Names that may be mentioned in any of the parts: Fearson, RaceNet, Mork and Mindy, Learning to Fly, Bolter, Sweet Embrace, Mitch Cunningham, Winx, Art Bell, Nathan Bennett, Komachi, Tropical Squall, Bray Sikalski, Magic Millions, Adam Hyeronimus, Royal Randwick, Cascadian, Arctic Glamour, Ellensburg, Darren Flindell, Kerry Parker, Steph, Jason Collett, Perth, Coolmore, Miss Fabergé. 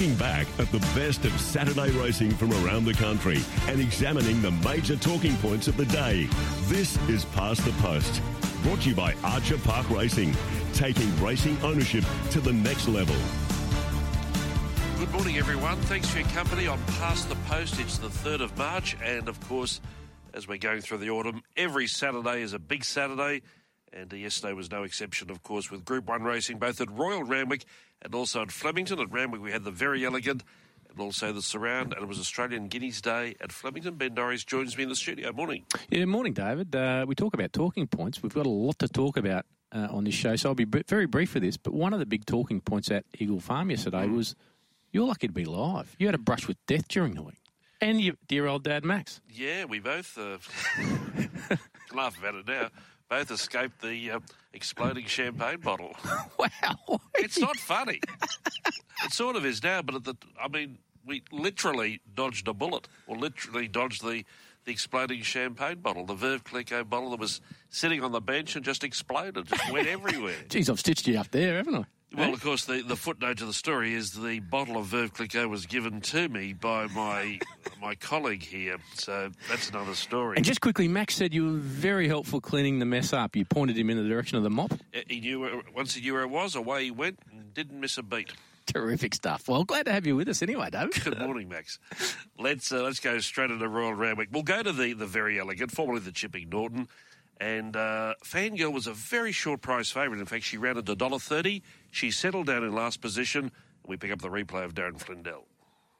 looking back at the best of Saturday racing from around the country and examining the major talking points of the day. This is Past the Post, brought to you by Archer Park Racing, taking racing ownership to the next level. Good morning, everyone. Thanks for your company on Past the Post. It's the 3rd of March, and of course, as we're going through the autumn, every Saturday is a big Saturday. And yesterday was no exception, of course, with Group 1 racing, both at Royal Randwick and also at Flemington. At Randwick, we had the Very Elegant and also the Surround, and it was Australian Guineas Day at Flemington. Ben Dorries joins me in the studio. Morning. Yeah, morning, David. We talk about talking points. We've got a lot to talk about on this show, so I'll be very brief with this. But one of the big talking points at Eagle Farm yesterday was you're lucky to be live. You had a brush with death during the week. And your dear old dad, Max. Yeah, we both laugh about it now. Both escaped the exploding champagne bottle. Wow. It's not funny. It sort of is now, but we literally dodged a bullet, or literally dodged the exploding champagne bottle, the Veuve Clicquot bottle that was sitting on the bench and just exploded, just went everywhere. Geez, I've stitched you up there, haven't I? Well, of course, the footnote to the story is the bottle of Veuve Clicquot was given to me by my colleague here, so that's another story. And just quickly, Max said you were very helpful cleaning the mess up. You pointed him in the direction of the mop. He knew once he knew where it was, away he went and didn't miss a beat. Terrific stuff. Well, glad to have you with us anyway, David. Good morning, Max. Let's go straight into Royal Randwick. We'll go to the Very Elegant, formerly the Chipping Norton. And Fangirl was a very short price favourite. In fact, she rounded to $1.30. She settled down in last position. We pick up the replay of Darren Flindell.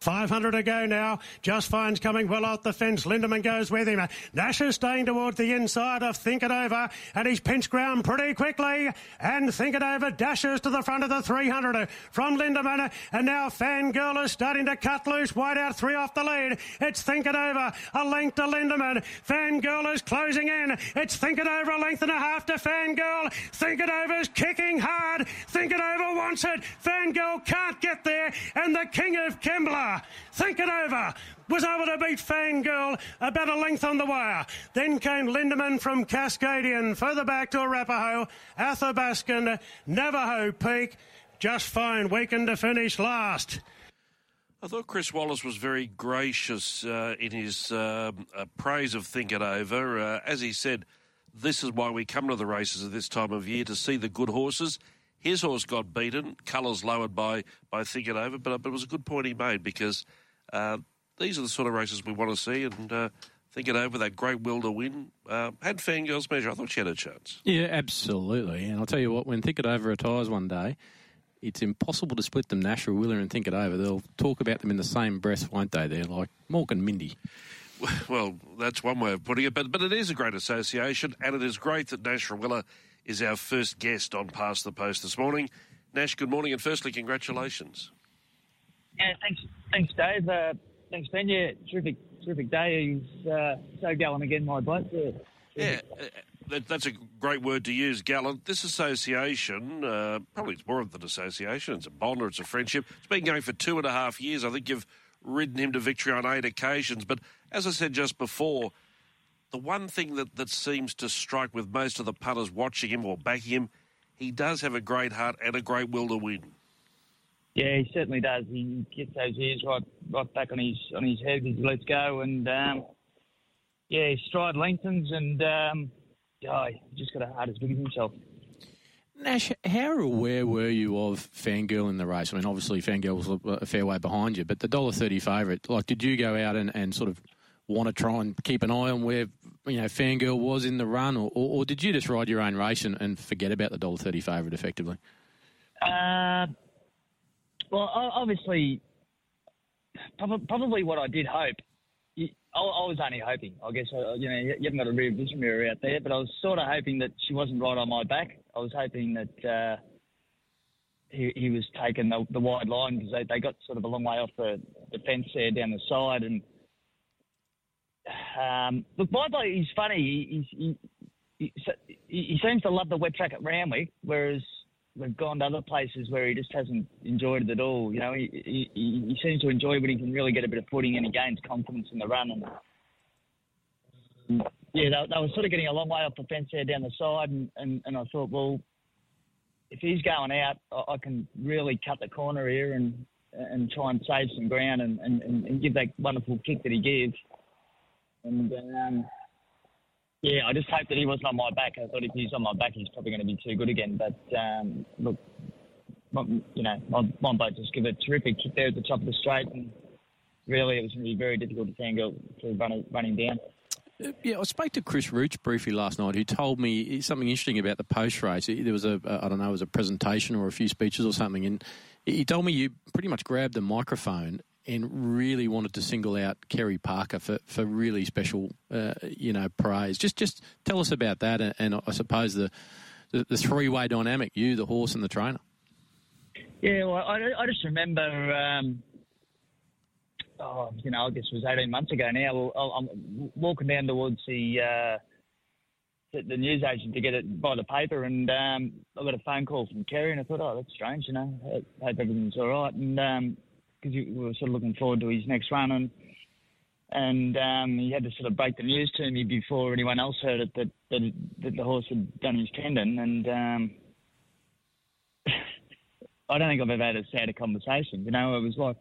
500 to go now. Just Fine's coming well off the fence. Lindemann goes with him. Nash is staying towards the inside of Think It Over, and he's pinched ground pretty quickly. And Think It Over dashes to the front of the 300 from Lindemann, and now Fangirl is starting to cut loose. Wide out three off the lead. It's Think It Over, a length to Lindemann. Fangirl is closing in. It's Think It Over, a length and a half to Fangirl. Think It Over is kicking hard. Think It Over wants it. Fangirl can't get there, and the King of Kembla, Think It Over, was able to beat Fangirl about a length on the wire. Then came Lindemann from Cascadian, further back to Arapahoe, Athabaskan, Navajo Peak. Just Fine weakened to finish last. I thought Chris Wallace was very gracious in his praise of Think It Over. As he said, this is why we come to the races at this time of year, to see the good horses. His horse got beaten, colours lowered by Think It Over, but it was a good point he made, because these are the sort of races we want to see, and Think It Over, that great will to win, had Fangirl's measure. I thought she had a chance. Yeah, absolutely, and I'll tell you what, when Think It Over retires one day, it's impossible to split them, Nash Rawiller and Think It Over. They'll talk about them in the same breath, won't they? They're like Mork and Mindy. Well, that's one way of putting it, but it is a great association, and it is great that Nash Rawiller is our first guest on Past the Post this morning. Nash, good morning, and firstly, congratulations. Yeah, thanks, Dave. Thanks, Ben. Yeah, terrific day. He's so gallant again, my bloke. Yeah, that's a great word to use, gallant. This association, probably it's more than an association. It's a bond, or it's a friendship. It's been going for 2.5 years. I think you've ridden him to victory on 8 occasions. But as I said just before, the one thing that seems to strike with most of the punters watching him or backing him, he does have a great heart and a great will to win. Yeah, he certainly does. He gets those ears right back on his head. He lets go, and his stride lengthens, and he's just got a heart as big as himself. Nash, how aware were you of Fangirl in the race? I mean, obviously Fangirl was a fair way behind you, but the $1.30 favourite, like, did you go out and sort of want to try and keep an eye on where, Fangirl was in the run, or did you just ride your own race and forget about the $1.30 favourite effectively? Well, obviously, probably what I did hope, I was only hoping, I guess, you haven't got a rear vision mirror out there, but I was sort of hoping that she wasn't right on my back. I was hoping that he was taking the wide line, because they got sort of a long way off the fence there down the side, and look, my bloke, he's funny. He seems to love the wet track at Randwick, whereas we've gone to other places where he just hasn't enjoyed it at all. You know, he seems to enjoy when he can really get a bit of footing, and he gains confidence in the run. And yeah, they were sort of getting a long way off the fence there down the side, and I thought, well, if he's going out, I can really cut the corner here, and and try and save some ground and give that wonderful kick that he gives. And, yeah, I just hope that he wasn't on my back. I thought if he's on my back, he's probably going to be too good again. But, look, you know, my boat just gave a terrific kick there at the top of the straight. And really, it was going to be very difficult for Fangirl to run him down. Yeah, I spoke to Chris Roots briefly last night, who told me something interesting about the post-race. There was a presentation or a few speeches or something, and he told me you pretty much grabbed the microphone and really wanted to single out Kerry Parker for really special, praise. Just tell us about that, and I suppose the three-way dynamic, you, the horse, and the trainer. Yeah, well, I just remember... I guess it was 18 months ago now. I'm walking down towards the newsagent to get it by the paper, and I got a phone call from Kerry, and I thought, oh, that's strange, you know, I hope everything's all right. And because we were sort of looking forward to his next run, and he had to sort of break the news to me before anyone else heard it that the horse had done his tendon. And I don't think I've ever had a sadder conversation. You know, it was like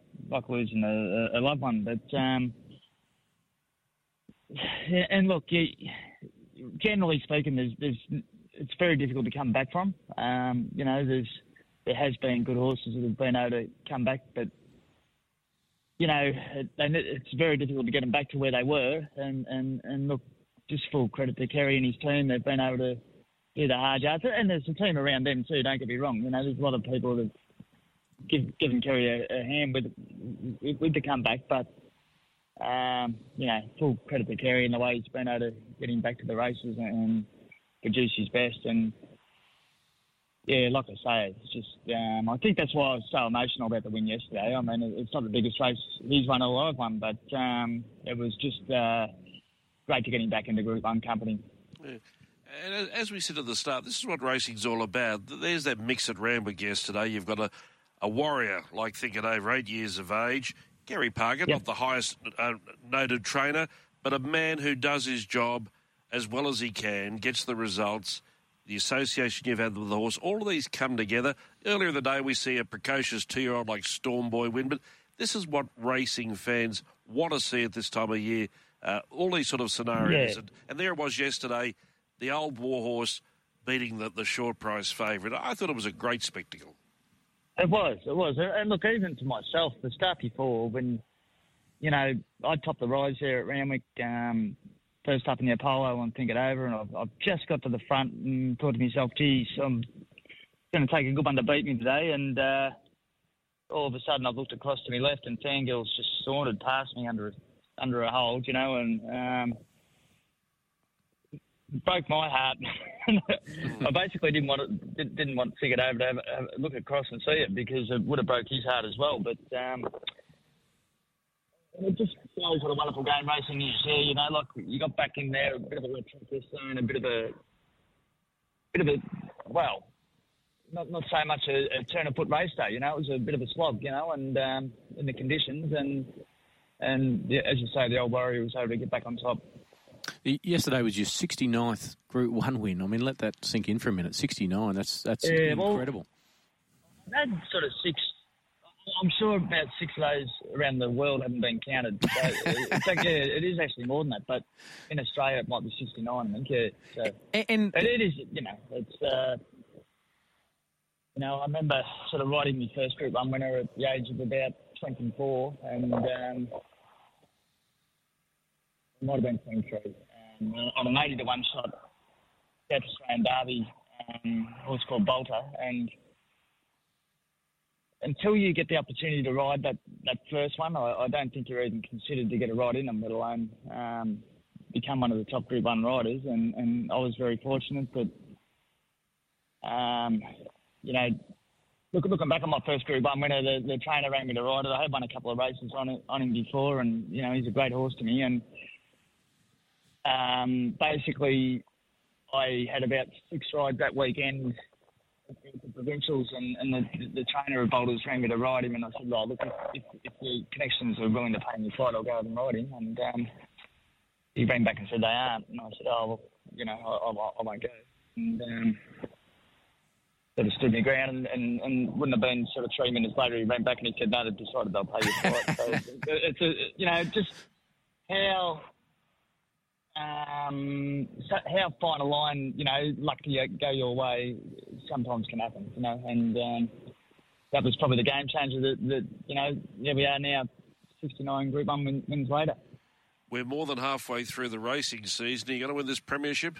losing a loved one. But, and look, generally speaking, it's very difficult to come back from. There has been good horses that have been able to come back, but, you know, it's very difficult to get them back to where they were. And look, just full credit to Kerry and his team. They've been able to do the hard yards, and there's a team around them too, don't get me wrong. You know, there's a lot of people that given Kerry a hand with the comeback, but, full credit to Kerry in the way he's been able to get him back to the races and produce his best. And, yeah, like I say, it's just, I think that's why I was so emotional about the win yesterday. I mean, it's not the biggest race he's won or I've won, but it was just great to get him back into Group 1 company. Yeah. And as we said at the start, this is what racing's all about. There's that mix at Randwick yesterday. You've got a warrior like Think It Over, 8 years of age. Kerry Parker, yep. Not the highest noted trainer, but a man who does his job as well as he can, gets the results, the association you've had with the horse. All of these come together. Earlier in the day, we see a precocious 2-year-old like Storm Boy win, but this is what racing fans want to see at this time of year, all these sort of scenarios. Yeah. And there it was yesterday, the old warhorse beating the short price favourite. I thought it was a great spectacle. It was. And look, even to myself, the start before when, you know, I topped the rise there at Randwick, first up in the Apollo and Think It Over, and I've just got to the front and thought to myself, geez, I'm going to take a good one to beat me today. And all of a sudden I've looked across to my left and Fangirl's just sauntered past me under a hold, you know, and... broke my heart. I basically didn't want Think It Over to have a look across and see it because it would have broke his heart as well. But it just shows what a wonderful game racing is here. You know, like you got back in there, a bit of a retrocess zone, a bit of a well, not so much a turn of foot race day. You know, it was a bit of a slog. You know, and in the conditions and yeah, as you say, the old warrior was able to get back on top. Yesterday was your 69th Group 1 win. I mean, let that sink in for a minute. 69, that's incredible. Well, that sort of six, I'm sure about 6 days around the world haven't been counted. So it is actually more than that, but in Australia it might be 69, I think. Yeah, so. But it is, you know, it's... I remember sort of riding my first Group 1 winner at the age of about 24, and... might have been 23. On an 80-to-1 shot, South Australian Derby, horse called Bolter. And until you get the opportunity to ride that first one, I don't think you're even considered to get a ride in them, let alone become one of the top Group 1 riders. And I was very fortunate that, looking back on my first Group 1 winner, the trainer rang me to ride it. I had won a couple of races on him before, and, you know, he's a great horse to me. And basically, I had about 6 rides that weekend at the provincials, and the trainer of Boulders rang me to ride him, and I said, "Oh, look, if the connections are willing to pay me flight, I'll go and ride him." And he rang back and said they aren't, and I said, "Oh, well, you know, I won't go." And that have stood me ground, and wouldn't have been sort of 3 minutes later he ran back and he said, no, they've decided they'll pay you for it. So it's a, you know, just how fine a line, you know, luck to go your way sometimes can happen, you know, and that was probably the game changer that you know, yeah, we are now 69 Group 1 wins later. We're more than halfway through the racing season. Are you going to win this premiership?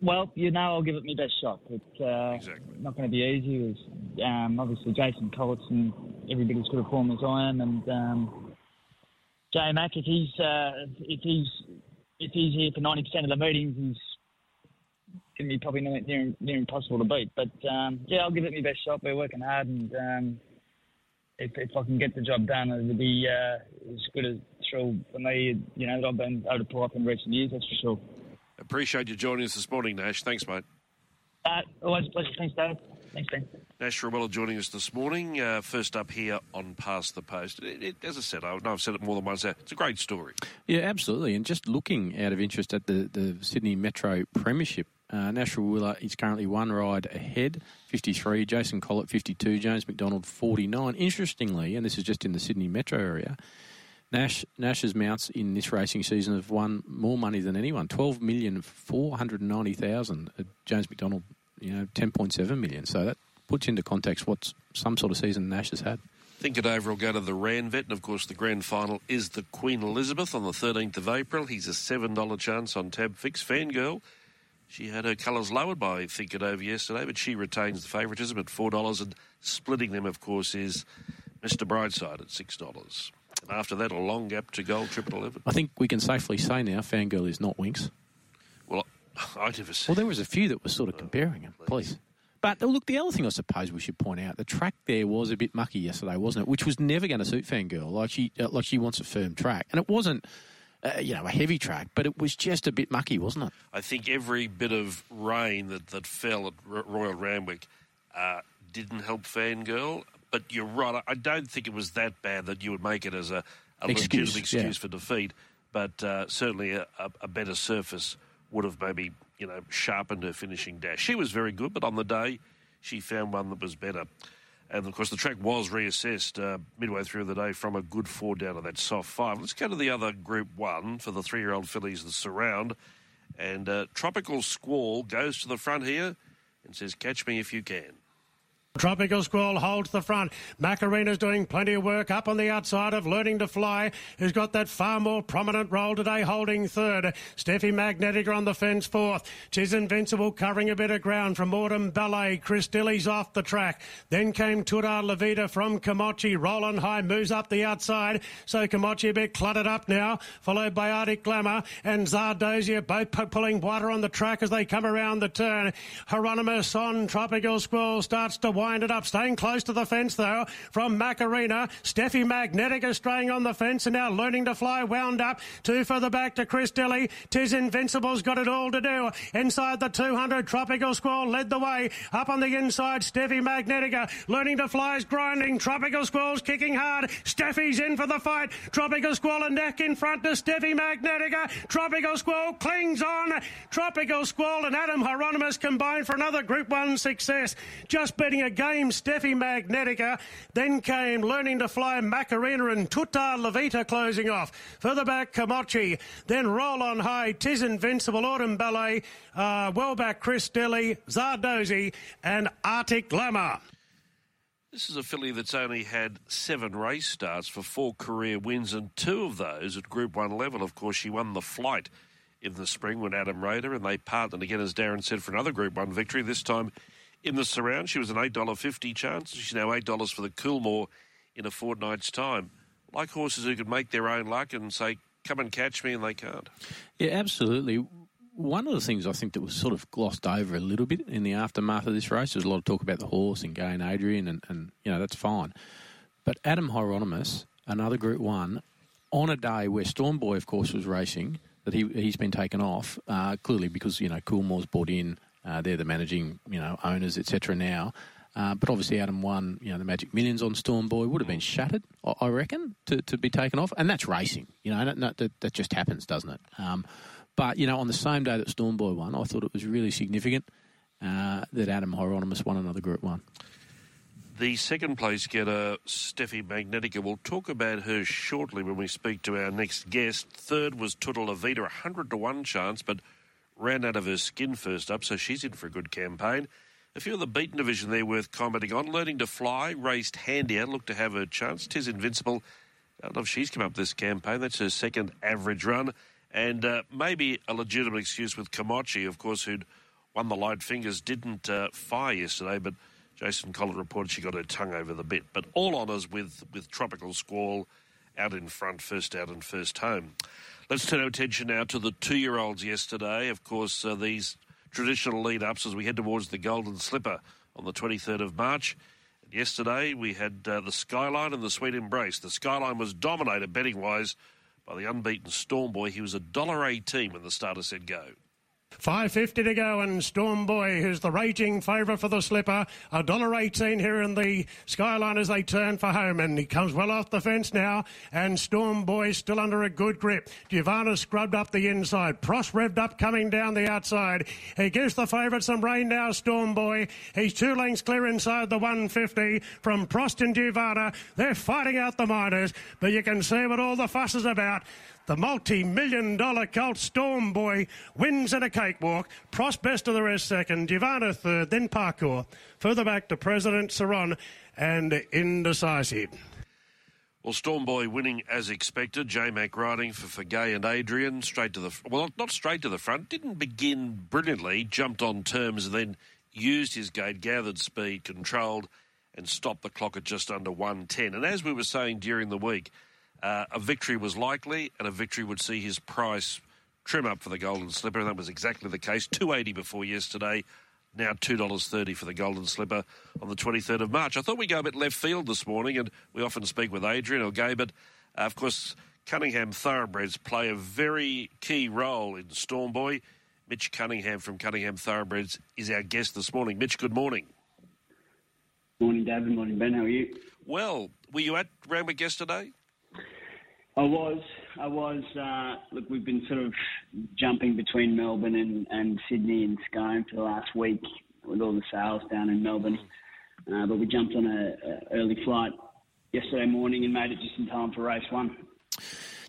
Well, you know, I'll give it my best shot. It's not going to be easy. It was, obviously, Jason Collett and every bit as good a form as I am, and Jay Mack, if he's here for 90% of the meetings, he's going to be probably near impossible to beat. But yeah, I'll give it my best shot. We're working hard, and if I can get the job done, it'll be as good a thrill for me, you know, that I've been able to pull up in recent years. That's for sure. Appreciate you joining us this morning, Nash. Thanks, mate. Always a pleasure. Thanks, David. Thanks, Ben. Nash Rawiller joining us this morning. First up here on Past the Post. As I said, I know I've said it more than once, it's a great story. Yeah, absolutely. And just looking out of interest at the Sydney Metro Premiership, Nash Rawiller is currently one ride ahead, 53, Jason Collett, 52, James McDonald, 49. Interestingly, and this is just in the Sydney Metro area, Nash's mounts in this racing season have won more money than anyone, $12,490,000. James McDonald, you know, $10.7 million. So that puts into context what some sort of season Nash has had. Think It Over will go to the Randvet, and, of course, the grand final is the Queen Elizabeth on the 13th of April. He's a $7 chance on Tab Fix. Fangirl, she had her colours lowered by Think It Over yesterday, but she retains the favouritism at $4, and splitting them, of course, is Mr. Brightside at $6. And after that, a long gap to Gold 1111. I think we can safely say now Fangirl is not Winx. Well, I never said. Well, there was a few that were sort of comparing them, please. But, look, the other thing I suppose we should point out, the track there was a bit mucky yesterday, wasn't it? Which was never going to suit Fangirl. Like she wants a firm track. And it wasn't, you know, a heavy track, but it was just a bit mucky, wasn't it? I think every bit of rain that fell at Royal Randwick didn't help Fangirl. But you're right, I don't think it was that bad that you would make it as a legitimate excuse for defeat. But certainly a better surface would have maybe, you know, sharpened her finishing dash. She was very good, but on the day she found one that was better. And, of course, the track was reassessed midway through the day from a good 4 down to that soft 5. Let's go to the other Group 1 for the 3-year-old fillies, the Surround. And Tropical Squall goes to the front here and says, catch me if you can. Tropical Squall holds the front. Macarina's doing plenty of work up on the outside of Learning to Fly, who's got that far more prominent role today, holding third. Steffi Magnetica on the fence fourth. Tis Invincible covering a bit of ground from Autumn Ballet. Chris Dilly's off the track. Then came Tudar Levita from Komachi. Rollin' High moves up the outside, so Komachi a bit cluttered up now, followed by Arctic Glamour and Zardosia, both pulling water on the track as they come around the turn. Hyeronimus on Tropical Squall starts to wind it up, staying close to the fence though, from Macarena. Steffi Magnetica straying on the fence and now Learning to Fly wound up. Two further back to Chris Dilly. Tis Invincible's got it all to do. Inside the 200, Tropical Squall led the way. Up on the inside, Steffi Magnetica. Learning to Fly's grinding. Tropical Squall's kicking hard. Steffi's in for the fight. Tropical Squall and neck in front to Steffi Magnetica. Tropical Squall clings on. Tropical Squall and Adam Hyeronimus combined for another Group 1 success. Just beating a game, Steffi Magnetica. Then came Learning to Fly, Macarena and Tudar Levita closing off. Further back, Komachi. Then Roll on High, Tis Invincible, Autumn Ballet, well back Chris Dilly, Zardosi and Arctic Glamour. This is a filly that's only had 7 race starts for 4 career wins, and 2 of those at Group 1 level. Of course, she won the Flight in the spring when Adam Rader, and they partnered again, as Darren said, for another Group 1 victory, this time in the Surround. She was an $8.50 chance. She's now $8 for the Coolmore in a fortnight's time. Like horses who could make their own luck and say, come and catch me, and they can't. Yeah, absolutely. One of the things I think that was sort of glossed over a little bit in the aftermath of this race, there was a lot of talk about the horse and Gay and Adrian, and you know, that's fine. But Adam Hyeronimus, another Group 1, on a day where Storm Boy, of course, was racing, that he's been taken off, clearly because, you know, Coolmore's bought in. They're the managing, you know, owners, etc. now. But obviously Adam won, you know, the Magic Millions on Storm Boy. Would have been shattered, I reckon, to be taken off. And that's racing. You know, that just happens, doesn't it? But, you know, on the same day that Storm Boy won, I thought it was really significant. that Adam Hyeronimus won another Group 1. The second place getter, Steffi Magnetica, we'll talk about her shortly when we speak to our next guest. Third was Tuttle Levita, 100-1 chance, but ran out of her skin first up, so she's in for a good campaign. A few of the beaten division there worth commenting on. Learning to Fly, raced handy out, looked to have her chance. Tis Invincible, I don't know if she's come up this campaign. That's her second average run. And maybe a legitimate excuse with Komachi, of course, who'd won the Light Fingers, didn't fire yesterday, but Jason Collett reported she got her tongue over the bit. But all honours with Tropical Squall out in front, first out and first home. Let's turn our attention now to the two-year-olds yesterday. Of course, these traditional lead-ups as we head towards the Golden Slipper on the 23rd of March. And yesterday we had the Skyline and the Sweet Embrace. The Skyline was dominated betting-wise by the unbeaten Storm Boy. He was $1.18 when the starter said go. 5.50 to go, and Storm Boy, who's the raging favourite for the slipper, $1.18 here in the Skyline as they turn for home, and he comes well off the fence now, and Storm Boy still under a good grip. Giovanna scrubbed up the inside. Prost revved up coming down the outside. He gives the favourite some rain now, Storm Boy. He's two lengths clear inside the 150 from Prost and Giovanna. They're fighting out the minors, but you can see what all the fuss is about. The multi-million-dollar colt Storm Boy wins at a cakewalk. Prost best of the rest second, Giovanna third, then Parkour. Further back to President Saron and Indecisive. Well, Storm Boy winning as expected. J-Mac riding for Gay and Adrian. Straight to the... Well, not straight to the front. Didn't begin brilliantly. Jumped on terms and then used his gait, gathered speed, controlled and stopped the clock at just under 1:10. And as we were saying during the week, a victory was likely, and a victory would see his price trim up for the Golden Slipper, and that was exactly the case. $2.80 before yesterday, now $2.30 for the Golden Slipper on the 23rd of March. I thought we'd go a bit left field this morning, and we often speak with Adrian or Gay, but, of course, Cunningham Thoroughbreds play a very key role in Storm Boy. Mitch Cunningham from Cunningham Thoroughbreds is our guest this morning. Mitch, good morning. Morning, David. Morning, Ben. How are you? Well, were you at Randwick yesterday? I was. Look, we've been sort of jumping between Melbourne and Sydney and Scone for the last week with all the sales down in Melbourne. But we jumped on a early flight yesterday morning and made it just in time for race one.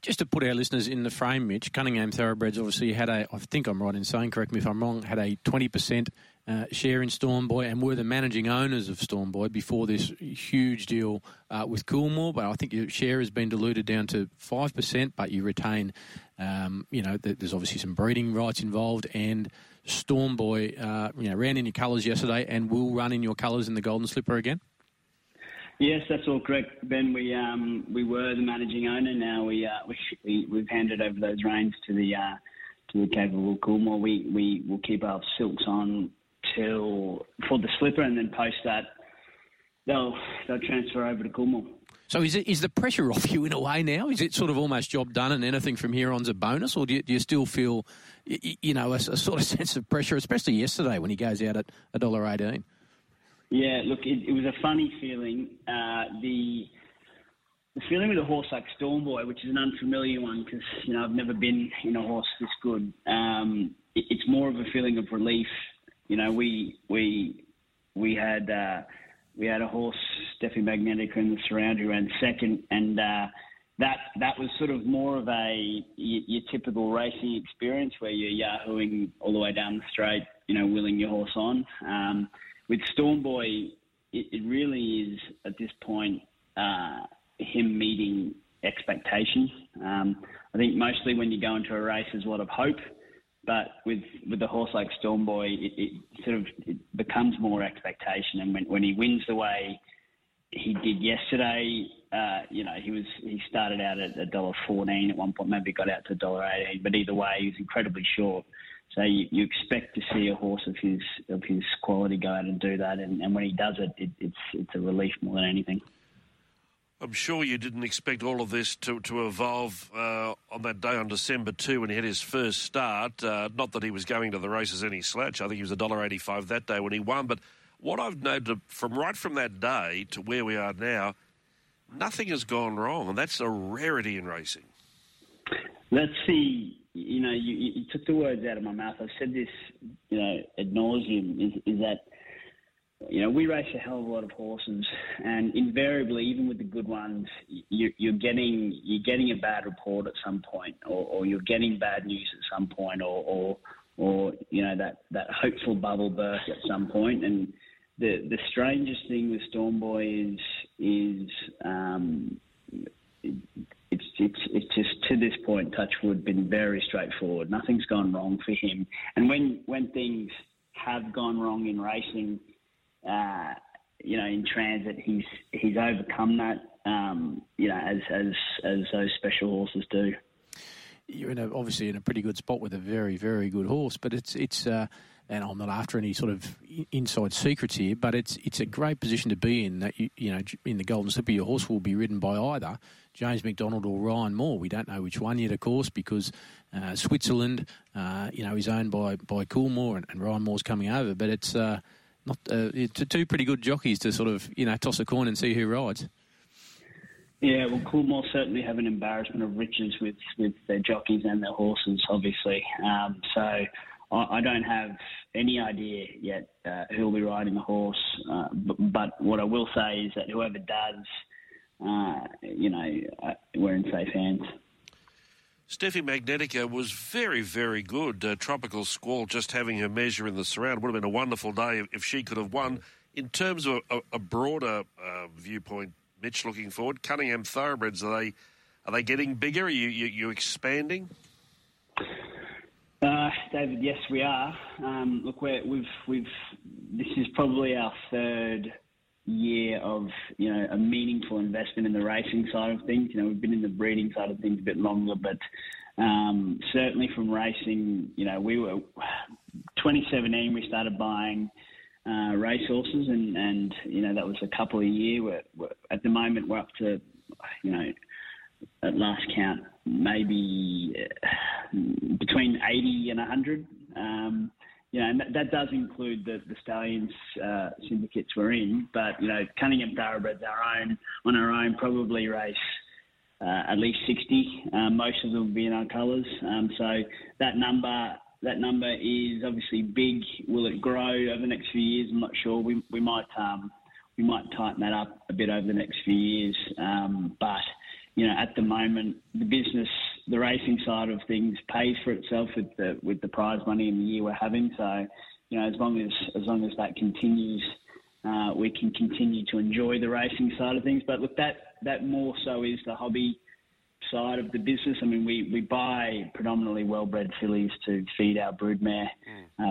Just to put our listeners in the frame, Mitch, Cunningham Thoroughbreds obviously had I think I'm right in saying, correct me if I'm wrong, had a 20% share in Storm Boy and were the managing owners of Storm Boy before this huge deal with Coolmore. But I think your share has been diluted down to 5%, but you retain, there's obviously some breeding rights involved, and Storm Boy ran in your colours yesterday and will run in your colours in the Golden Slipper again? Yes, that's all correct, Ben. We were the managing owner. Now we've handed over those reins to the capable Coolmore. We will keep our silks on for the slipper, and then post that they'll transfer over to Coolmore. So is the pressure off you in a way now? Is it sort of almost job done and anything from here on's a bonus, or do you still feel a sort of sense of pressure, especially yesterday when he goes out at $1.18? Yeah, look, it was a funny feeling. The feeling with a horse like Storm Boy, which is an unfamiliar one because I've never been in a horse this good. It's more of a feeling of relief. We had a horse, Steffi Magnetica, in the Surround, who ran second, and that was sort of more of your typical racing experience where you're yahooing all the way down the straight, willing your horse on. With Storm Boy, it really is at this point him meeting expectations. I think mostly when you go into a race, there's a lot of hope. But with a horse like Storm Boy, it becomes more expectation. And when he wins the way he did yesterday, he started out at $1.14 at one point, maybe got out to $1.18. But either way, he was incredibly short. So you expect to see a horse of his quality go out and do that. And when he does it, it's a relief more than anything. I'm sure you didn't expect all of this to evolve on that day on December 2 when he had his first start. Not that he was going to the races any slouch. I think he was $1.85 that day when he won. But what I've noted from that day to where we are now, nothing has gone wrong, and that's a rarity in racing. That's the you know, you took the words out of my mouth. I've said this, you know, ad nauseum, is that, you know, we race a hell of a lot of horses, and invariably, even with the good ones, you're getting a bad report at some point, or you're getting bad news at some point, or you know, that hopeful bubble burst at some point. And the strangest thing with Storm Boy is it's just, to this point, touch wood, been very straightforward. Nothing's gone wrong for him. And when things have gone wrong in racing, you know, in transit, he's overcome that, you know, as those special horses do. You're obviously in a pretty good spot with a very, very good horse, but it's and I'm not after any sort of inside secrets here, but it's a great position to be in, that you know, in the Golden Slipper, your horse will be ridden by either James McDonald or Ryan Moore. We don't know which one yet, of course, because Switzerland, you know, is owned by Coolmore, and Ryan Moore's coming over, but it's it's two pretty good jockeys to sort of, you know, toss a coin and see who rides. Yeah, well, Coolmore certainly have an embarrassment of riches with their jockeys and their horses, obviously. So I don't have any idea yet who'll be riding the horse, but what I will say is that whoever does, you know, we're in safe hands. Steffi Magnetica was very, very good. Tropical Squall just having her measure in the Surround. Would have been a wonderful day if she could have won. In terms of a broader viewpoint, Mitch, looking forward, Cunningham Thoroughbreds, are they getting bigger? Are you expanding? David, yes, we are. Look, we've this is probably our third year of, you know, a meaningful investment in the racing side of things. You know, we've been in the breeding side of things a bit longer, but certainly from racing, you know, 2017 we started buying race horses, and you know, that was a couple a year. At the moment we're up to, you know, at last count, maybe between 80 and 100. You know, and that does include the stallions syndicates we're in. But you know, Cunningham Thoroughbreds, on our own, probably race at least 60. Most of them will be in our colours. So that number is obviously big. Will it grow over the next few years? I'm not sure. We might tighten that up a bit over the next few years. But you know, at the moment, the business, the racing side of things, pays for itself with the prize money and the year we're having. So, you know, as long as that continues, we can continue to enjoy the racing side of things. But look, that more so is the hobby side of the business. I mean, we buy predominantly well-bred fillies to feed our broodmare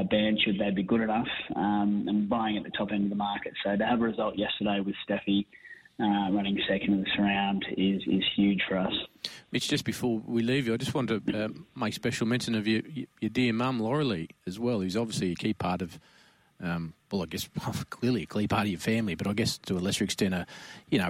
band, should they be good enough, and buying at the top end of the market. So to have a result yesterday with Steffi running second in the Surround is huge for us. Mitch, just before we leave you, I just wanted to make special mention of your dear mum, Laurie, as well, who's obviously a key part of, well, I guess clearly a key part of your family, but I guess to a lesser extent a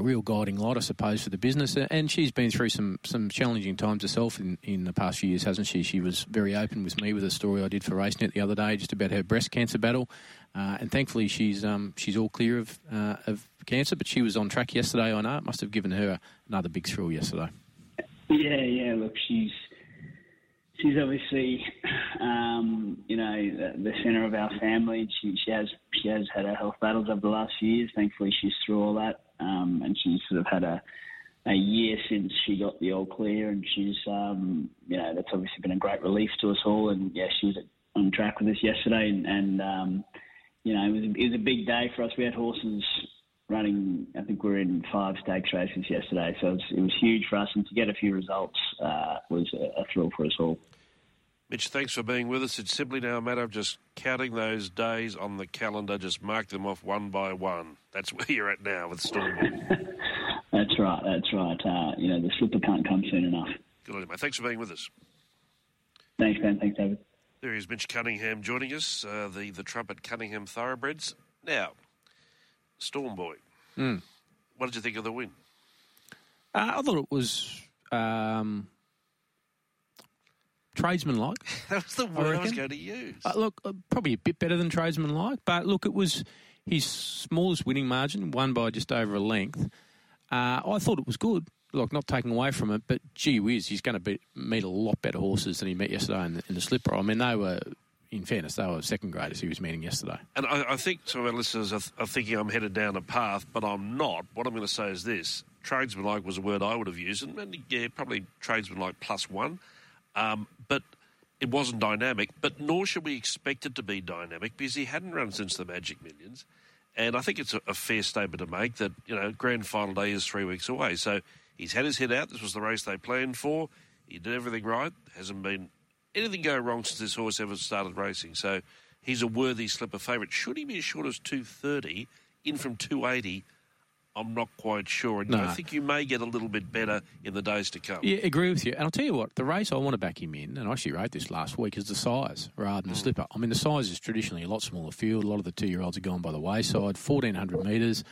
real guiding light, I suppose, for the business. And she's been through some challenging times herself in the past few years, hasn't she? She was very open with me with a story I did for RaceNet the other day just about her breast cancer battle. And thankfully she's all clear of cancer, but she was on track yesterday. I know it must have given her another big thrill yesterday. Yeah. Look, she's obviously you know, the centre of our family. She has had her health battles over the last few years. Thankfully, she's through all that, and she's sort of had a year since she got the all clear, and she's you know, that's obviously been a great relief to us all. And yeah, she was on track with us yesterday, and you know, it was a big day for us. We had horses running, I think we were in 5 stakes races yesterday, so it was huge for us, and to get a few results was a thrill for us all. Mitch, thanks for being with us. It's simply now a matter of just counting those days on the calendar, just mark them off one by one. That's where you're at now with Storm Boy. That's right. You know, the slipper can't come soon enough. Good on you, mate. Thanks for being with us. Thanks, Ben. Thanks, David. There is Mitch Cunningham joining us, the trumpet Cunningham Thoroughbreds. Now, Storm Boy, what did you think of the win? I thought it was tradesman-like. That was the word I was going to use. Look, probably a bit better than tradesman-like, but look, it was his smallest winning margin, won by just over a length. I thought it was good. look, not taking away from it, but gee whiz, he's going to meet a lot better horses than he met yesterday in the slipper. I mean, they were, in fairness, they were second graders he was meeting yesterday. And I think some of our listeners are thinking I'm headed down a path, but I'm not. What I'm going to say is this. Tradesmanlike was a word I would have used, and yeah, probably tradesmanlike plus one. But it wasn't dynamic, but nor should we expect it to be dynamic because he hadn't run since the Magic Millions. And I think it's a fair statement to make that, you know, grand final day is 3 weeks away. So he's had his head out. This was the race they planned for. He did everything right. Hasn't been anything go wrong since this horse ever started racing. So he's a worthy slipper favourite. Should he be as short as 230 in from 280? I'm not quite sure. And no. I think you may get a little bit better in the days to come. Yeah, agree with you. And I'll tell you what, the race I want to back him in, and I actually wrote this last week, is the size rather than the slipper. I mean, the size is traditionally a lot smaller field. A lot of the two-year-olds are gone by the wayside. 1,400 metres.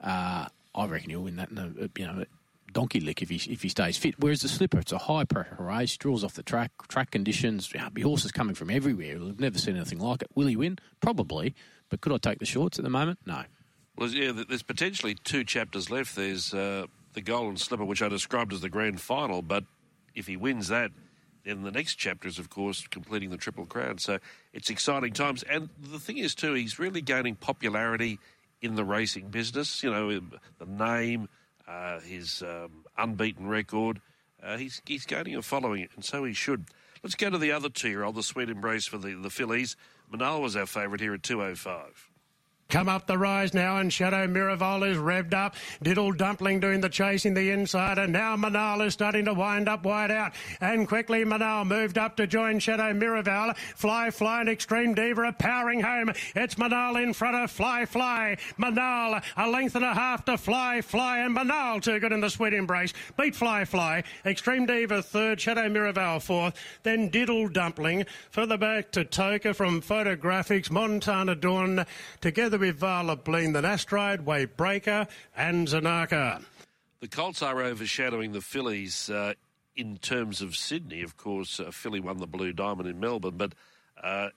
I reckon he'll win that in a, you know, donkey lick if he stays fit. Whereas the slipper, it's a high-pressure race, draws off the track conditions. You know, the horse is coming from everywhere. We've never seen anything like it. Will he win? Probably. But could I take the shorts at the moment? No. Well, yeah, there's potentially two chapters left. There's the Golden Slipper, which I described as the grand final, but if he wins that, then the next chapter is, of course, completing the Triple Crown. So it's exciting times. And the thing is, too, he's really gaining popularity in the racing business. You know, the name, his unbeaten record. He's gaining a following, and so he should. Let's go to the other two-year-old, the Sweet Embrace for the fillies. Manal was our favourite here at 205. Come up the rise now, and Shadow Miraval is revved up. Diddle Dumpling doing the chase in the inside, and now Manal is starting to wind up wide out. And quickly, Manal moved up to join Shadow Miraval. Fly, Fly and Extreme Diva are powering home. It's Manal in front of Fly, Fly. Manal, a length and a half to Fly, Fly, and Manal too good in the Sweet Embrace. Beat Fly, Fly. Extreme Diva third, Shadow Miraval fourth. Then Diddle Dumpling. Further back to Toka from Photographics, Montana Dawn, together with Vala Bleen, then Astride, Wavebreaker and Zanaka. The Colts are overshadowing the fillies in terms of Sydney. Of course, Philly won the Blue Diamond in Melbourne. But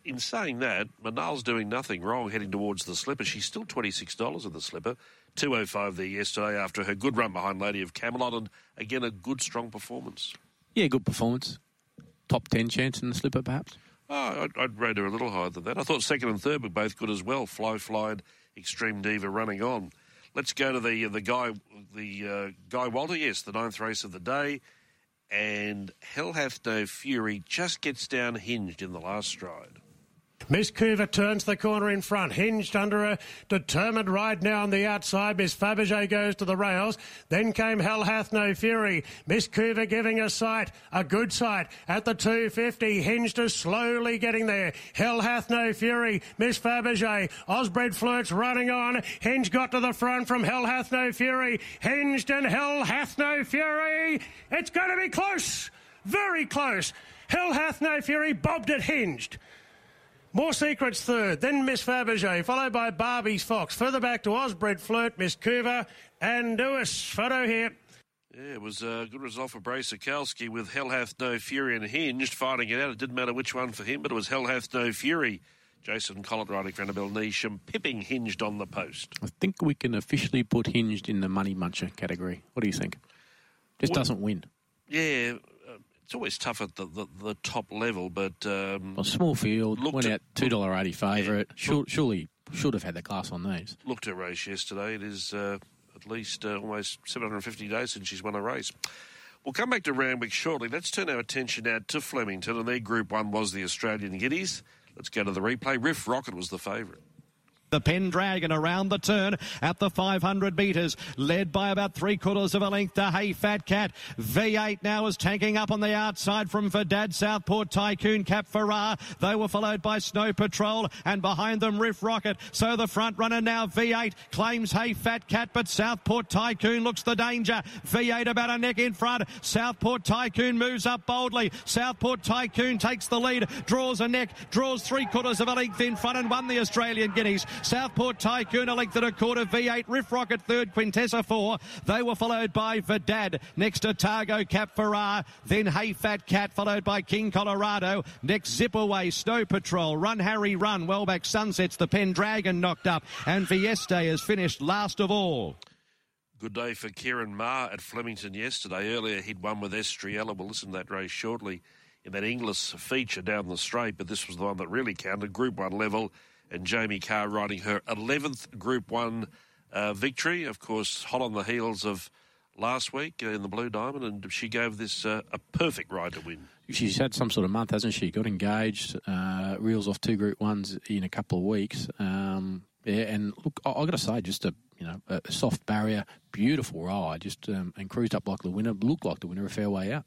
in saying that, Manal's doing nothing wrong heading towards the slipper. She's still $26 in the slipper. 205 there yesterday after her good run behind Lady of Camelot. And again, a good, strong performance. Yeah, good performance. Top 10 chance in the slipper, perhaps? Oh, I'd rate her a little higher than that. I thought second and third were both good as well. Fly, Fly and Extreme Diva running on. Let's go to the Guy Walter. Yes, the ninth race of the day. And Hell Hath No Fury just gets down hinged in the last stride. Miss Coover turns the corner in front, hinged under a determined ride now on the outside. Miss Fabergé goes to the rails. Then came Hell Hath No Fury. Miss Coover giving a sight, a good sight, at the 250. Hinged is slowly getting there. Hell Hath No Fury. Miss Fabergé. Osbred Flirt's running on. Hinged got to the front from Hell Hath No Fury. Hinged and Hell Hath No Fury. It's going to be close. Very close. Hell Hath No Fury bobbed at Hinged. More Secrets third, then Miss Fabergé, followed by Barbie's Fox. Further back to Osbred Flirt, Miss Coover, and Lewis. Photo here. Yeah, it was a good result for Bray Sikalski with Hell Hath No Fury and Hinged fighting it out. It didn't matter which one for him, but it was Hell Hath No Fury. Jason Collett riding for Annabelle Neesham, pipping Hinged on the post. I think we can officially put Hinged in the money muncher category. What do you think? Just doesn't win. Yeah. It's always tough at the top level, but... small field, went out $2.80 favourite. Yeah, surely should have had the class on these. Looked her race yesterday. It is at least almost 750 days since she's won a race. We'll come back to Randwick shortly. Let's turn our attention now to Flemington, and their Group 1 was the Australian Guineas. Let's go to the replay. Riff Rocket was the favourite. The Pendragon around the turn at the 500 metres, led by about 3/4 of a length to Hey Fat Cat. V8 now is tanking up on the outside from Verdad, Southport Tycoon, Cap Farrar. They were followed by Snow Patrol and behind them Riff Rocket. So the front runner now, V8, claims Hey Fat Cat, but Southport Tycoon looks the danger. V8 about a neck in front. Southport Tycoon moves up boldly. Southport Tycoon takes the lead, draws a neck, draws 3/4 of a length in front and won the Australian Guineas. Southport Tycoon a length and a quarter, V8, Riff Rocket third, Quintessa four. They were followed by Verdad, next to Targo, Cap Farrar, then Hey Fat Cat, followed by King Colorado, next Zip Away, Snow Patrol, Run Harry Run, well back Sunsets, the Pendragon knocked up, and Vieste is finished last of all. Good day for Kieran Maher at Flemington yesterday. Earlier he'd won with Estriella. We'll listen to that race shortly in that English feature down the straight, but this was the one that really counted, Group 1 level, and Jamie Carr riding her 11th Group 1 victory. Of course, hot on the heels of last week in the Blue Diamond, and she gave this a perfect ride to win. She's had some sort of month, hasn't she? Got engaged, reels off two Group 1s in a couple of weeks. Yeah, and look, I've got to say, just a soft barrier, beautiful ride, just and cruised up like the winner, looked like the winner a fair way out.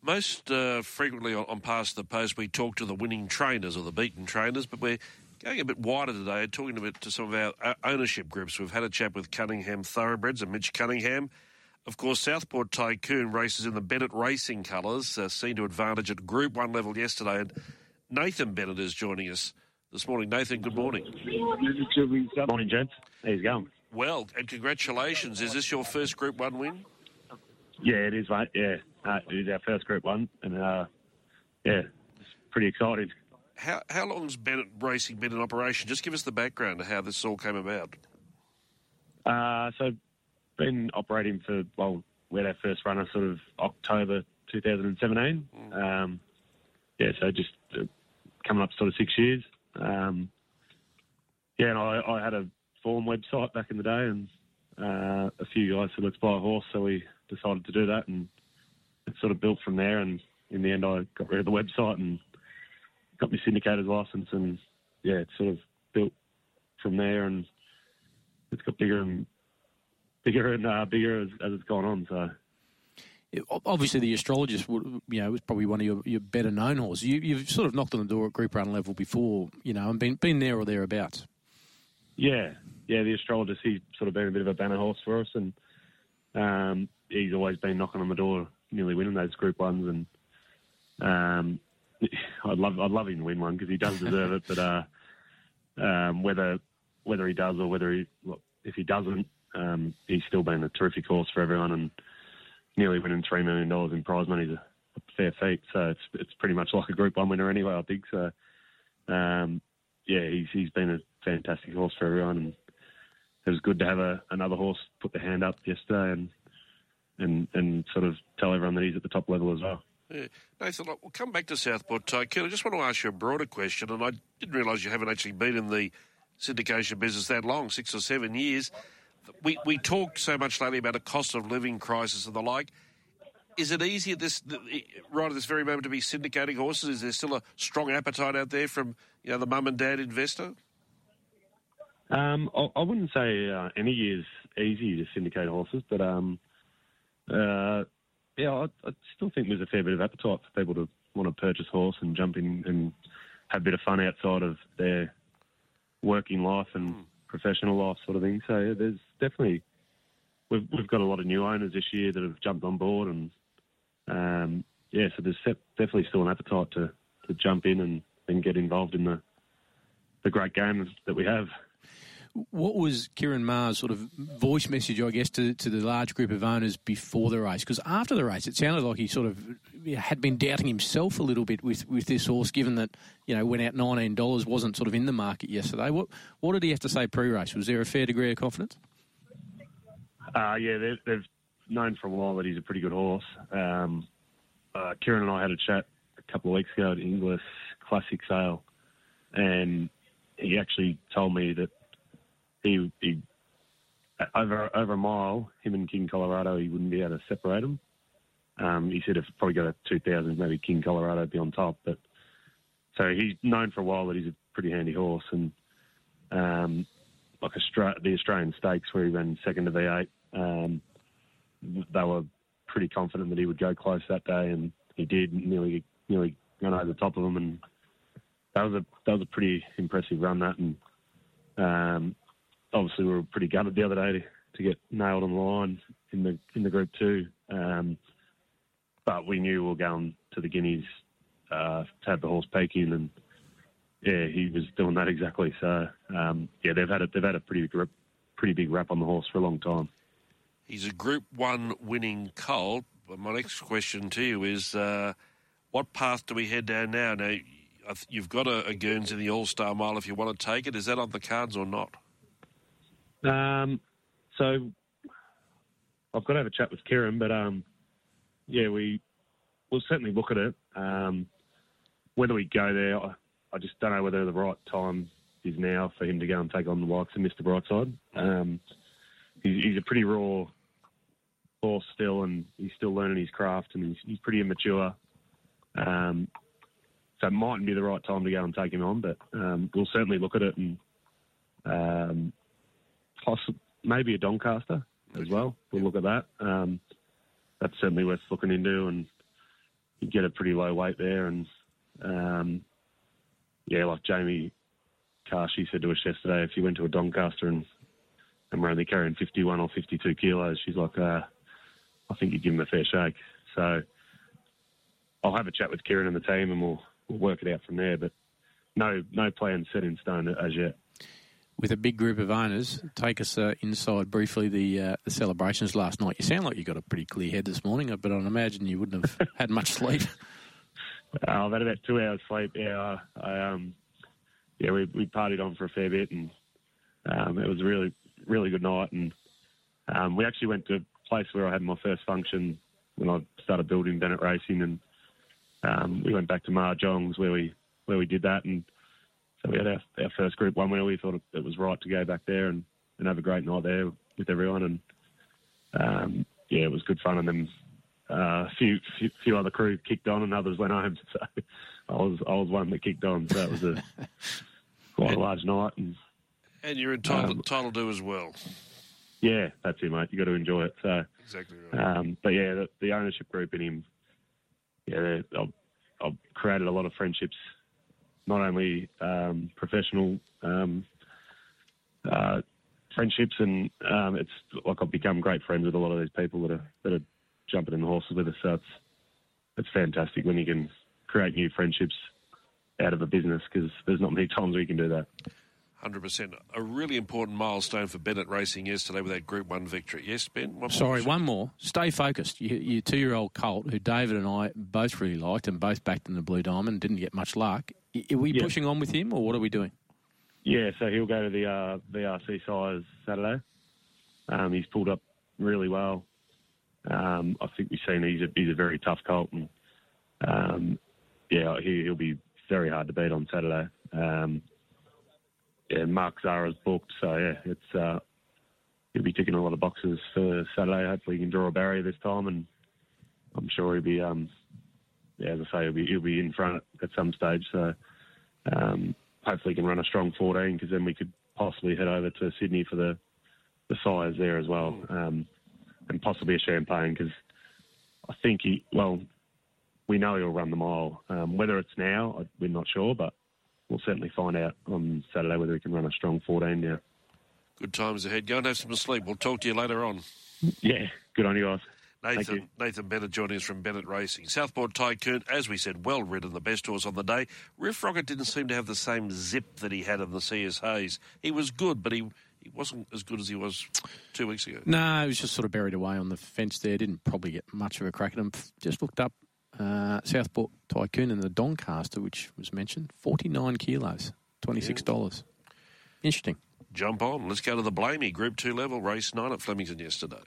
Most frequently on Past the Post, we talk to the winning trainers or the beaten trainers, but we're going a bit wider today and talking a bit to some of our ownership groups. We've had a chat with Cunningham Thoroughbreds and Mitch Cunningham. Of course, Southport Tycoon races in the Bennett Racing colours, seen to advantage at Group 1 level yesterday, and Nathan Bennett is joining us this morning. Nathan, good morning. Morning, gents. How's it going? Well, and congratulations. Is this your first Group 1 win? Yeah, it is, mate. Yeah, it is our first Group 1, and it's pretty exciting. How long's Bennett Racing been in operation? Just give us the background of how this all came about. So, been operating for, well, we had our first runner sort of October 2017. So just coming up sort of 6 years. And I had a form website back in the day, and a few guys said, let's buy a horse, so we decided to do that, and it sort of built from there, and in the end I got rid of the website and got my syndicator's licence, and, yeah, it sort of built from there, and it's got bigger as it's gone on, so... Obviously, the Astrologist would, was probably one of your better known horses. You've sort of knocked on the door at Group 1 level before, and been there or thereabouts. Yeah. The Astrologist, he's sort of been a bit of a banner horse for us, and he's always been knocking on the door, nearly winning those Group 1s. And I'd love him to win one because he does deserve it. But whether he does or if he doesn't, he's still been a terrific horse for everyone, and nearly winning $3 million in prize money is a fair feat, so it's pretty much like a Group 1 winner anyway, I think. So, he's been a fantastic horse for everyone, and it was good to have another horse put the hand up yesterday and sort of tell everyone that he's at the top level as well. Yeah. Nathan, we'll come back to Southport Tycoon. I just want to ask you a broader question, and I didn't realise you haven't actually been in the syndication business that long, 6 or 7 years. We talked so much lately about a cost of living crisis and the like. Is it easy right at this very moment to be syndicating horses? Is there still a strong appetite out there from the mum and dad investor? I wouldn't say any year's easy to syndicate horses, but I still think there's a fair bit of appetite for people to want to purchase a horse and jump in and have a bit of fun outside of their working life and professional life sort of thing. So yeah, there's definitely we've got a lot of new owners this year that have jumped on board, and so there's definitely still an appetite to jump in and get involved in the great game that we have. What was Kieran Maher's sort of voice message, I guess, to the large group of owners before the race? Because after the race, it sounded like he sort of had been doubting himself a little bit with this horse, given that, went out $19, wasn't sort of in the market yesterday. What did he have to say pre-race? Was there a fair degree of confidence? They've known for a while that he's a pretty good horse. Kieran and I had a chat a couple of weeks ago at English Classic Sale, and he actually told me that he over a mile, him and King Colorado, he wouldn't be able to separate them. He said if probably got a 2,000, maybe King Colorado would be on top. But so he's known for a while that he's a pretty handy horse, and the Australian Stakes where he ran second to V8, they were pretty confident that he would go close that day, and he did, nearly run over the top of them, and that was a pretty impressive run that, and. Obviously, we were pretty gutted the other day to get nailed on the line in the Group 2. But we knew we were going to the Guineas to have the horse peaking, and, he was doing that exactly. So, they've had a pretty big rap on the horse for a long time. He's a Group 1 winning colt. But my next question to you is, what path do we head down now? Now, you've got a Guerns in the All-Star Mile if you want to take it. Is that on the cards or not? So I've got to have a chat with Kieran, but yeah, we'll certainly look at it. Whether we go there, I just don't know whether the right time is now for him to go and take on the likes of Mr. Brightside. He's a pretty raw horse still, and he's still learning his craft, and he's pretty immature. So it mightn't be the right time to go and take him on, but we'll certainly look at it, and possibly maybe a Doncaster as well. We'll look at that. That's certainly worth looking into, and you get a pretty low weight there. And yeah, like Jamie Karshi said to us yesterday, if you went to a Doncaster and we're only carrying 51 or 52 kilos, she's like, I think you'd give him a fair shake. So I'll have a chat with Kieran and the team, and we'll work it out from there. But no plan set in stone as yet. With a big group of owners, take us inside briefly the celebrations last night. You sound like you got a pretty clear head this morning, but I imagine you wouldn't have had much sleep. I've had about 2 hours sleep. Yeah, we partied on for a fair bit, and it was a really, really good night. And we actually went to a place where I had my first function when I started building Bennett Racing, and we went back to Mahjong's where we did that, and so we had our first group one where we thought it was right to go back there and have a great night there with everyone, and yeah, it was good fun. And then a few other crew kicked on, and others went home. So I was one that kicked on. So it was quite a large night. And you're entitled to as well. Yeah, that's it, mate. You got to enjoy it. So exactly right. But yeah, the ownership group in him. Yeah, I've created a lot of friendships. Not only professional friendships, and it's like I've become great friends with a lot of these people that are jumping in the horses with us. So it's fantastic when you can create new friendships out of a business, because there's not many times where you can do that. 100%. A really important milestone for Bennett Racing yesterday with that Group 1 victory. Yes, Ben? One more. Stay focused. Your two-year-old colt, who David and I both really liked and both backed in the Blue Diamond, didn't get much luck. Are we pushing on with him, or what are we doing? Yeah, so he'll go to the VRC size Saturday. He's pulled up really well. I think we've seen he's a very tough colt, and he'll be very hard to beat on Saturday. Yeah, Mark Zara's booked, so yeah, it's he'll be ticking a lot of boxes for Saturday. Hopefully, he can draw a barrier this time, and I'm sure he'll be. As I say, he'll be in front at some stage. So hopefully, he can run a strong 14, because then we could possibly head over to Sydney for the size there as well, and possibly a champagne, because I think we know he'll run the mile. Whether it's now, we're not sure, but we'll certainly find out on Saturday whether we can run a strong 14 now. Good times ahead. Go and have some sleep. We'll talk to you later on. Yeah, good on you guys. Nathan Bennett joining us from Bennett Racing. Southport Tycoon, as we said, well-ridden, the best horse on the day. Riff Rocket didn't seem to have the same zip that he had in the CS Hayes. He was good, but he wasn't as good as he was 2 weeks ago. No, he was just sort of buried away on the fence there. Didn't probably get much of a crack at him. Just looked up. Southport Tycoon and the Doncaster, which was mentioned, 49 kilos, $26. Yeah. Interesting. Jump on. Let's go to the Blamey, Group 2 level, race 9 at Flemington yesterday.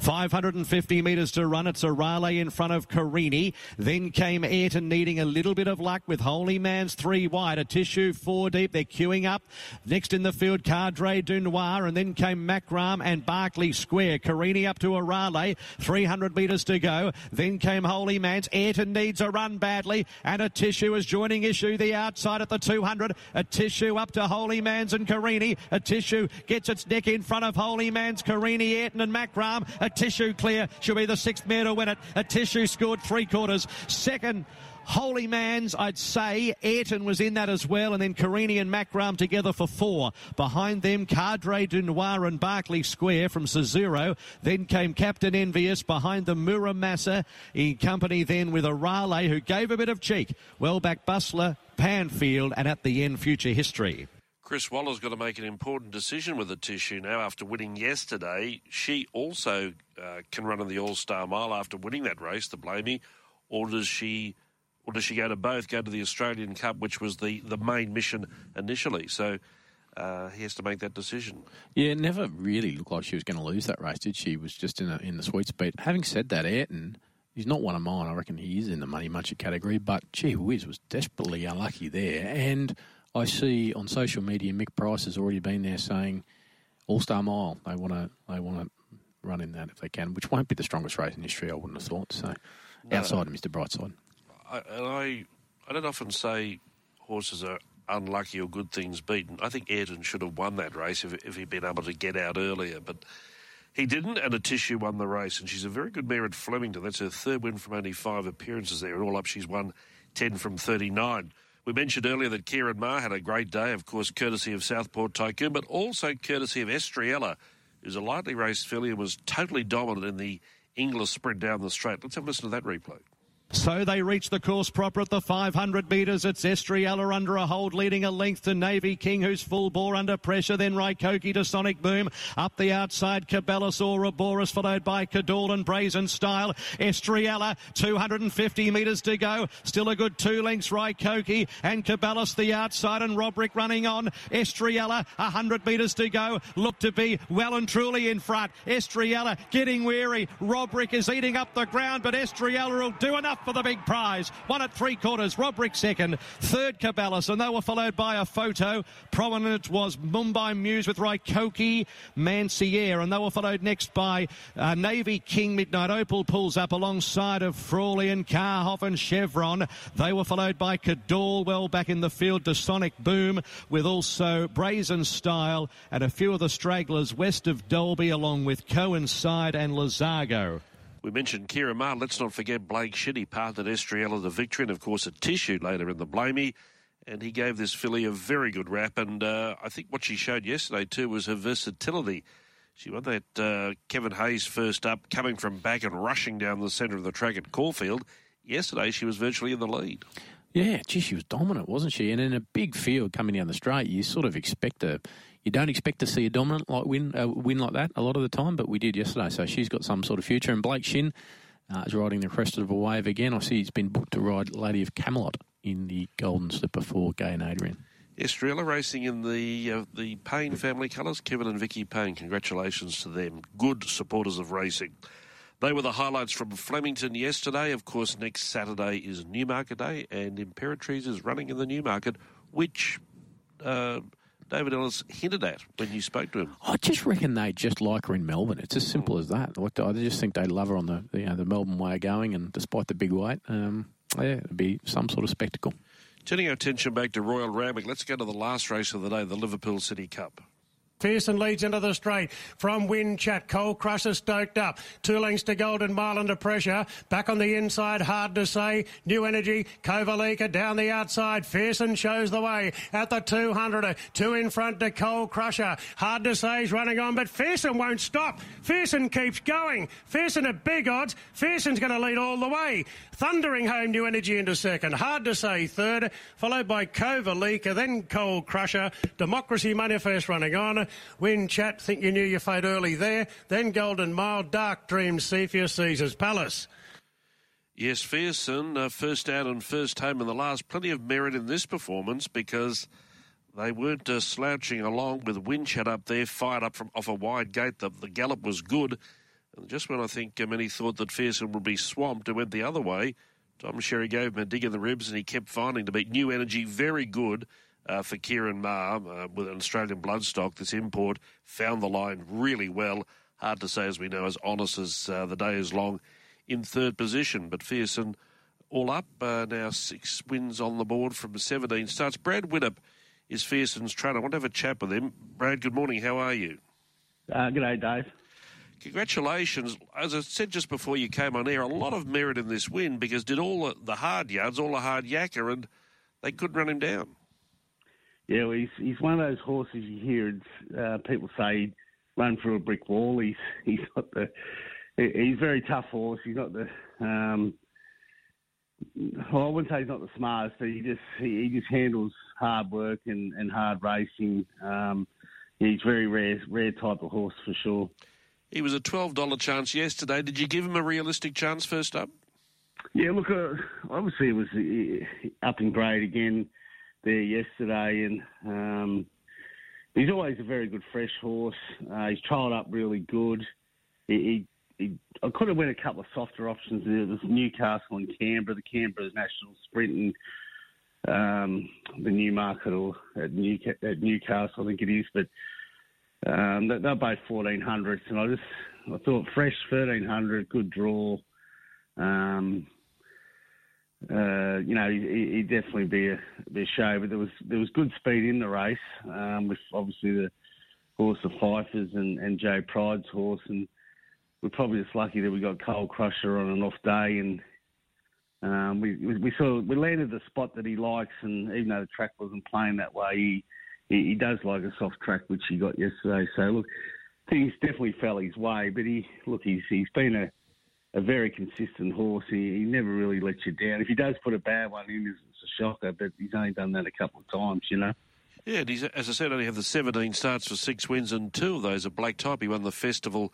550 metres to run. It's Arale in front of Carini. Then came Ayrton, needing a little bit of luck, with Holy Man's three wide. A Tissue four deep. They're queuing up. Next in the field, Cadre du Noir. And then came Macram and Barclay Square. Carini up to Arale. 300 metres to go. Then came Holy Man's. Ayrton needs a run badly. And A Tissue is joining Issue the outside at the 200. A Tissue up to Holy Man's and Carini. A Tissue gets its neck in front of Holy Man's, Carini, Ayrton and Macram. A Tissue clear. She'll be the sixth mare to win it. A Tissue scored three quarters. Second, Holy Man's, I'd say. Ayrton was in that as well. And then Carini and Macram together for four. Behind them, Cadre du Noir and Barclay Square from Cesuro. Then came Captain Envious. Behind them, Muramasa. In company then with Arale, who gave a bit of cheek. Well back, Bustler, Panfield, and at the end, Future History. Chris Waller's got to make an important decision with the Tissue now after winning yesterday. She also can run in the All-Star Mile after winning that race, the Blamey, or does she go to both, go to the Australian Cup, which was the main mission initially? So he has to make that decision. Yeah, it never really looked like she was going to lose that race, did she? She was just in the sweet spot. Having said that, Ayrton, he's not one of mine. I reckon he is in the money muncher category, but gee whiz, was desperately unlucky there. And I see on social media Mick Price has already been there saying All-Star Mile. They want to run in that if they can, which won't be the strongest race in history, I wouldn't have thought. So no, outside of Mr. Brightside. I don't often say horses are unlucky or good things beaten. I think Ayrton should have won that race if he'd been able to get out earlier, but he didn't, and a tissue won the race, and she's a very good mare at Flemington. That's her third win from only 5 appearances there, and all up she's won 10 from 39. We mentioned earlier that Kieran Maher had a great day, of course, courtesy of Southport Tycoon, but also courtesy of Estriella, who's a lightly raced filly and was totally dominant in the English sprint down the straight. Let's have a listen to that replay. So they reach the course proper at the 500 metres. It's Estriella under a hold, leading a length to Navy King, who's full bore under pressure. Then Raikoki to Sonic Boom. Up the outside, Cabalus or Boris, followed by Cadall and Brazen Style. Estriella, 250 metres to go. Still a good 2 lengths, Raikoki and Cabalus the outside, and Robrick running on. Estriella, 100 metres to go. Looked to be well and truly in front. Estriella getting weary. Robrick is eating up the ground, but Estriella will do enough for the big prize. One at 3/4, Robrick second, third Cabalus, and they were followed by a photo. Prominent was Mumbai Muse with Raikoki Manciere, and they were followed next by Navy King. Midnight Opal pulls up alongside of Frawley and Carhoff and Chevron. They were followed by Cadall, well back in the field to Sonic Boom, with also Brazen Style and a few of the stragglers west of Dolby, along with Coincide and Lazargo. We mentioned Kieran Maher. Let's not forget Blake Shitty partnered Estriella the victory, and of course a tissue later in the Blamey, and he gave this filly a very good rap. And I think what she showed yesterday too was her versatility. She won that Kevin Hayes first up, coming from back and rushing down the centre of the track at Caulfield. Yesterday she was virtually in the lead. Yeah, gee, she was dominant, wasn't she? And in a big field coming down the straight, you sort of expect her. You don't expect to see a dominant like win like that a lot of the time, but we did yesterday, so she's got some sort of future. And Blake Shin is riding the crest of a wave again. I see he's been booked to ride Lady of Camelot in the Golden Slipper for Gay and Adrian. Estriella racing in the Payne family colours. Kevin and Vicky Payne, congratulations to them. Good supporters of racing. They were the highlights from Flemington yesterday. Of course, next Saturday is Newmarket Day, and Imperatrice is running in the Newmarket, which... David Ellis hinted at when you spoke to him. I just reckon they just like her in Melbourne. It's as simple as that. I just think they love her on the Melbourne way of going, and despite the big weight, it'd be some sort of spectacle. Turning our attention back to Royal Randwick, let's go to the last race of the day, the Liverpool City Cup. Pearson leads into the straight from Winchat. Coal Crusher stoked up. 2 lengths to Golden Mile under pressure. Back on the inside, Hard to Say. New Energy, Kovalika down the outside. Pearson shows the way at the 200. 2 in front to Coal Crusher. Hard to Say's running on, but Pearson won't stop. Pearson keeps going. Pearson at big odds. Pearson's going to lead all the way. Thundering home, New Energy into second. Hard to Say third, followed by Kovalika, then Coal Crusher. Democracy Manifest running on. Winchat, Think You Knew Your Fate early there. Then Golden Mile, Dark Dreams, Cepheus, Caesar's Palace. Yes, Fearson, first out and first home in the last. Plenty of merit in this performance because they weren't slouching along, with Winchat up there, fired up from off a wide gate. The gallop was good. And just when I think many thought that Fearson would be swamped, it went the other way. Tom Sherry gave him a dig in the ribs, and he kept finding to beat New Energy. Very good. For Kieran Maher, with an Australian bloodstock, this import found the line really well. Hard to Say, as we know, as honest as the day is long, in third position. But Fearson, all up, now 6 wins on the board from 17 starts. Brad Widdop is Fearson's trainer. I want to have a chat with him. Brad, good morning. How are you? G'day, Dave. Congratulations. As I said just before you came on air, a lot of merit in this win, because did all the hard yards, all the hard yakka, and they couldn't run him down. Yeah, well, he's one of those horses you hear people say run through a brick wall. He's not the he's a very tough horse. He's not the I wouldn't say he's not the smartest, but he just handles hard work and hard racing. He's very rare type of horse for sure. He was a $12 chance yesterday. Did you give him a realistic chance first up? Yeah, look, obviously it was up in grade again there yesterday, and He's always a very good fresh horse. He's trialled up really good. I could have went a couple of softer options. There was Newcastle and Canberra, the Canberra National Sprint, and the Newmarket or at Newcastle, I think it is. But they're both 1400s, and I thought fresh 1300, good draw. He'd definitely be a show, but there was good speed in the race with obviously the horse of Pfeiffer's and Joe Pride's horse, and we're probably just lucky that we got Coal Crusher on an off day, and we landed the spot that he likes, and even though the track wasn't playing that way, he does like a soft track, which he got yesterday. So look, things definitely fell his way, but he's been a very consistent horse. He never really lets you down. If he does put a bad one in, it's a shocker, but he's only done that a couple of times, you know. Yeah, and he's, as I said, only have the 17 starts for 6 wins, and 2 of those are black type. He won the festival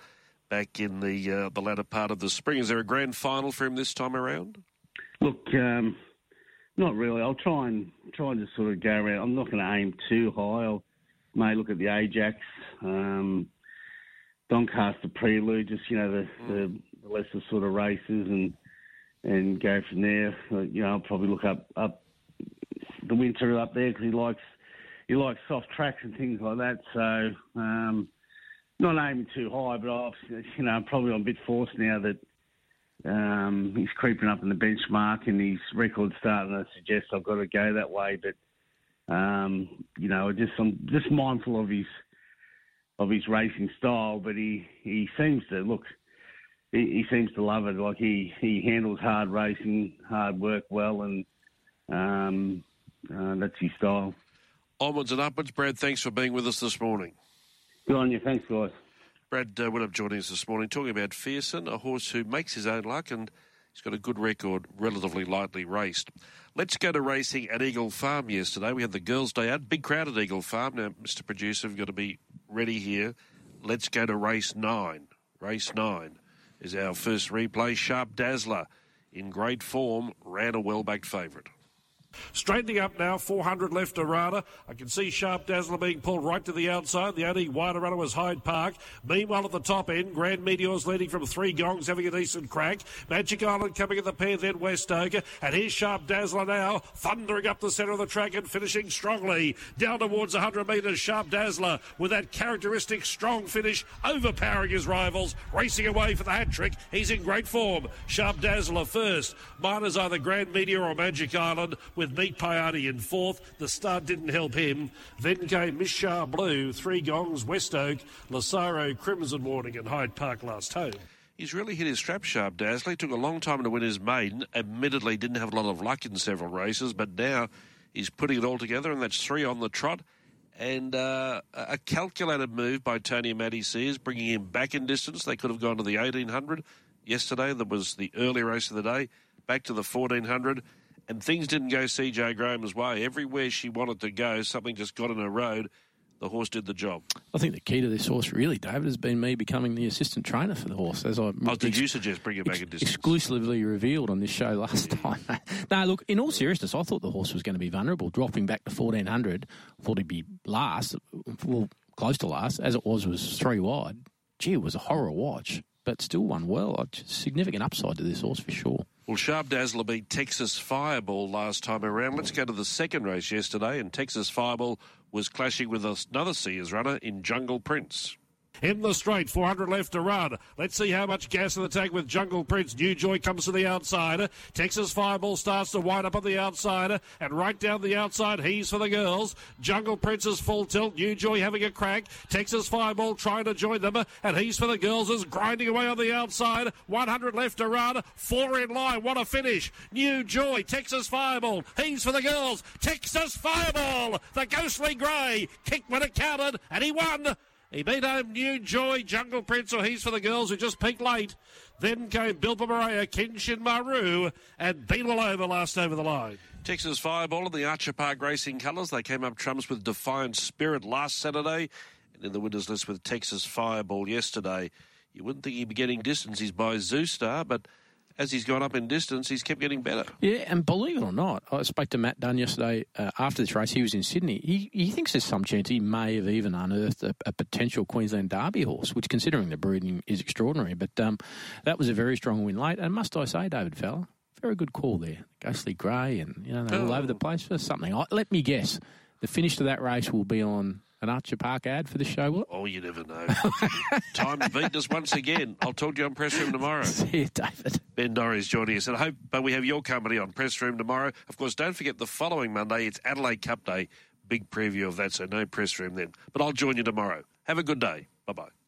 back in the latter part of the spring. Is there a grand final for him this time around? Look, not really. I'll try and just sort of go around. I'm not going to aim too high. I may look at the Ajax, Doncaster Prelude, just, you know, the lesser sort of races and go from there. You know, I'll probably look up the winter up there because he likes soft tracks and things like that. So not aiming too high, but I'm probably on a bit forced now that he's creeping up in the benchmark and his record's starting to suggest I've got to go that way. But I'm just mindful of his racing style, but he seems to look. He seems to love it. Like he handles hard racing, hard work well, and that's his style. Onwards and upwards, Brad. Thanks for being with us this morning. Good on you. Thanks, guys. Brad Willop joining us this morning, talking about Fearson, a horse who makes his own luck, and he's got a good record, relatively lightly raced. Let's go to racing at Eagle Farm yesterday. We had the girls' day out. Big crowd at Eagle Farm. Now, Mr. Producer, we've got to be ready here. Let's go to race 9. Race 9 is our first replay. Sharp Dazzler, in great form, ran a well-backed favourite. Straightening up now, 400 left to Rada. I can see Sharp Dazzler being pulled right to the outside. The only wider runner was Hyde Park. Meanwhile, at the top end, Grand Meteor's leading from Three Gongs, having a decent crack. Magic Island coming at the pair, then Westover. And here's Sharp Dazzler now, thundering up the centre of the track and finishing strongly. Down towards 100 metres, Sharp Dazzler, with that characteristic strong finish, overpowering his rivals, racing away for the hat-trick. He's in great form. Sharp Dazzler first. Mine is either Grand Meteor or Magic Island, with Meet Piatti in fourth. The start didn't help him. Then came Miss Shah Blue, Three Gongs, West Oak, Lacero, Crimson Warning and Hyde Park last home. He's really hit his strap, Sharp Dazzler. Took a long time to win his maiden. Admittedly, didn't have a lot of luck in several races, but now he's putting it all together, and that's 3 on the trot. And a calculated move by Tony and Matty Sears, bringing him back in distance. They could have gone to the 1800. Yesterday, that was the early race of the day, back to the 1400. And things didn't go C.J. Graham's way. Everywhere she wanted to go, something just got in her road. The horse did the job. I think the key to this horse, really, David, has been me becoming the assistant trainer for the horse. As I did you suggest bring it back at distance? Exclusively revealed on this show last time. No, look, in all seriousness, I thought the horse was going to be vulnerable. Dropping back to 1400, I thought he'd be last, well, close to last, as it was 3 wide. Gee, it was a horror watch, but still won well. Significant upside to this horse for sure. Well, Sharp Dazzler beat Texas Fireball last time around. Let's go to the second race yesterday, and Texas Fireball was clashing with another Sears runner in Jungle Prince. In the straight, 400 left to run. Let's see how much gas in the tank with Jungle Prince. New Joy comes to the outsider. Texas Fireball starts to wind up on the outsider. And right down the outside, he's for the girls. Jungle Prince is full tilt. New Joy having a crack. Texas Fireball trying to join them. And he's for the girls is grinding away on the outside. 100 left to run. 4 in line. What a finish. New Joy, Texas Fireball. He's for the girls. Texas Fireball, the ghostly grey. Kick when it counted. And he won. He beat home New Joy, Jungle Prince, or he's for the girls who just peaked late. Then came Bilba Maria, Kenshin Maru, and Beanwell Over last over the line. Texas Fireball in the Archer Park Racing colours. They came up trumps with Defiant Spirit last Saturday, and in the winners list with Texas Fireball yesterday. You wouldn't think he'd be getting distance. He's by Zoostar, but as he's gone up in distance, he's kept getting better. Yeah, and believe it or not, I spoke to Matt Dunn yesterday after this race. He was in Sydney. He thinks there's some chance he may have even unearthed a potential Queensland Derby horse, which, considering the breeding, is extraordinary. But that was a very strong win late. And must I say, David Fowler, very good call there. Ghostly Grey and, you know, they're all over the place for something. Let me guess, the finish to that race will be on an Archer Park ad for the show, will it? Oh, you never know. Time to beat us once again. I'll talk to you on Press Room tomorrow. See you, David. Ben Dorries joining us. And I hope we have your company on Press Room tomorrow. Of course, don't forget the following Monday, it's Adelaide Cup Day. Big preview of that, so no Press Room then. But I'll join you tomorrow. Have a good day. Bye-bye.